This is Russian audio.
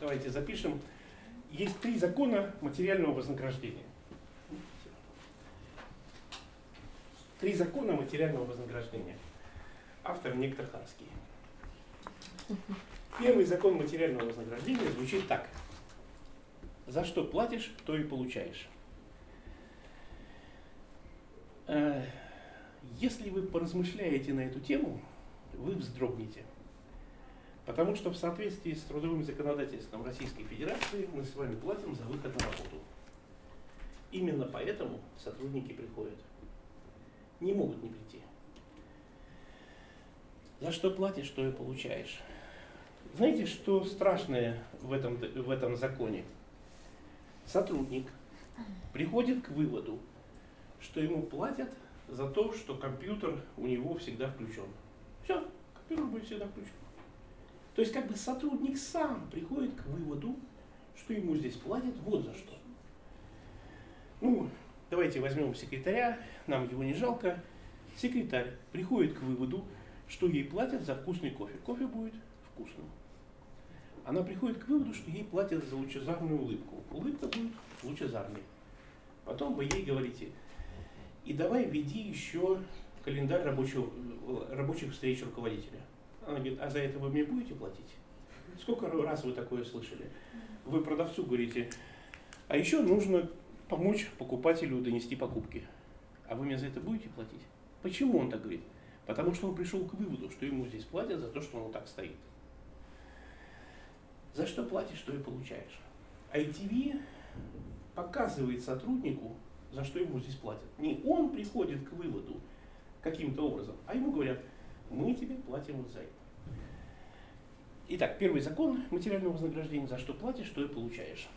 Давайте запишем. Есть три закона материального вознаграждения. Три закона материального вознаграждения. Автор Нектор Харский. Первый закон материального вознаграждения звучит так. За что платишь, то и получаешь. Если вы поразмышляете на эту тему, вы вздрогнете. Потому что в соответствии с трудовым законодательством Российской Федерации мы с вами платим за выход на работу. Именно поэтому сотрудники приходят. Не могут не прийти. За что платишь, то и получаешь. Знаете, что страшное в этом законе? Сотрудник приходит к выводу, что ему платят за то, что компьютер у него всегда включен. Все, компьютер будет всегда включен. То есть как бы сотрудник сам приходит к выводу, что ему здесь платят вот за что. Ну, давайте возьмем секретаря, нам его не жалко. Секретарь приходит к выводу, что ей платят за вкусный кофе. Кофе будет вкусным. Она приходит к выводу, что ей платят за лучезарную улыбку. Улыбка будет лучезарной. Потом вы ей говорите, и давай веди еще календарь рабочих встреч руководителя. Она говорит, а за это вы мне будете платить? Сколько раз вы такое слышали? Вы продавцу говорите, а еще нужно помочь покупателю донести покупки. А вы мне за это будете платить? Почему он так говорит? Потому что он пришел к выводу, что ему здесь платят за то, что он вот так стоит. За что платишь, то и получаешь. ITV показывает сотруднику, за что ему здесь платят. Не он приходит к выводу каким-то образом, а ему говорят, мы тебе платим вот за это. Итак, первый закон материального вознаграждения. За что платишь, то и получаешь.